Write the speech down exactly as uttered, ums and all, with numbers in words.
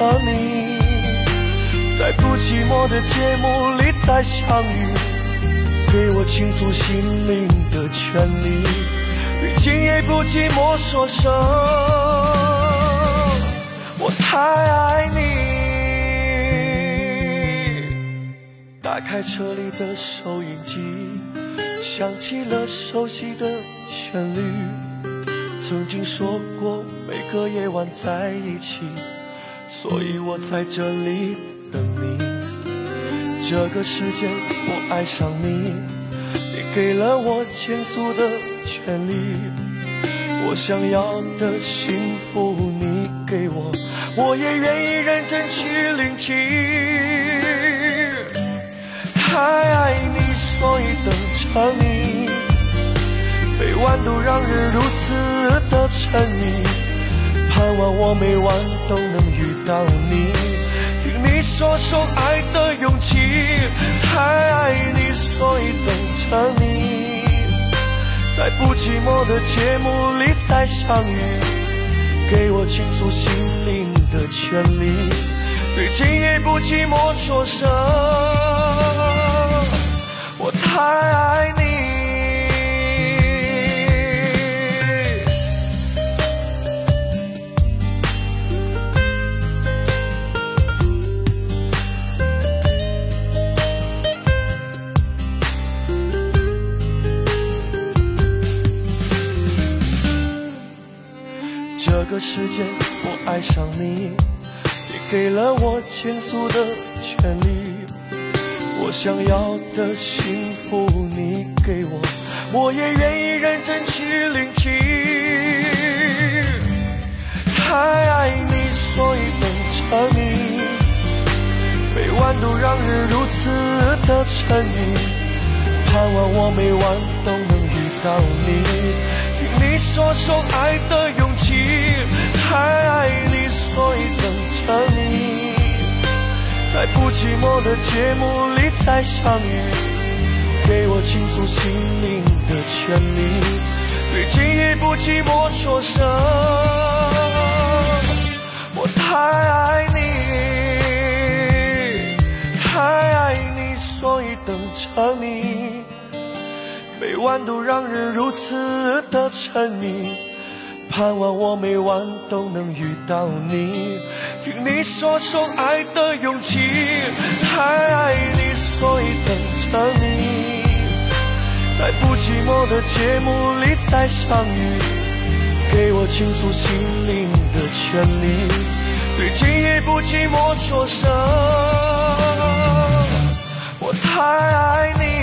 和你在不寂寞的节目里再相遇，给我倾诉心灵的权利，对今夜不寂寞说声我太爱你。打开车里的收音机，响起了熟悉的旋律，曾经说过每个夜晚在一起，所以我在这里等你。这个世界我爱上你，你给了我倾诉的权利，我想要的幸福你给我，我也愿意认真去聆听。太爱你，所以等着你，每晚都让人如此的沉迷，盼望我每晚都能遇到你，听你说说爱的勇气。太爱你，所以等着你，在不寂寞的节目里再相遇，给我倾诉心灵的权利，对今夜不寂寞说声我太爱你。这个世界我爱上你，你给了我倾诉的权利，我想要的幸福你给我，我也愿意认真去聆听。太爱你，所以等着你，每晚都让人如此的沉迷，盼望我每晚都能遇到你，你说说爱的勇气。太爱你，所以等着你，在不寂寞的节目里再相遇，给我倾诉心灵的权利，对今夜不寂寞说声我太爱你。太爱你，所以等着你，每晚都让人如此的沉迷，盼望我每晚都能遇到你，听你说说爱的勇气。太爱你，所以等着你，在不寂寞的节目里再相遇，给我倾诉心灵的权利，对今夜不寂寞说声我太爱你。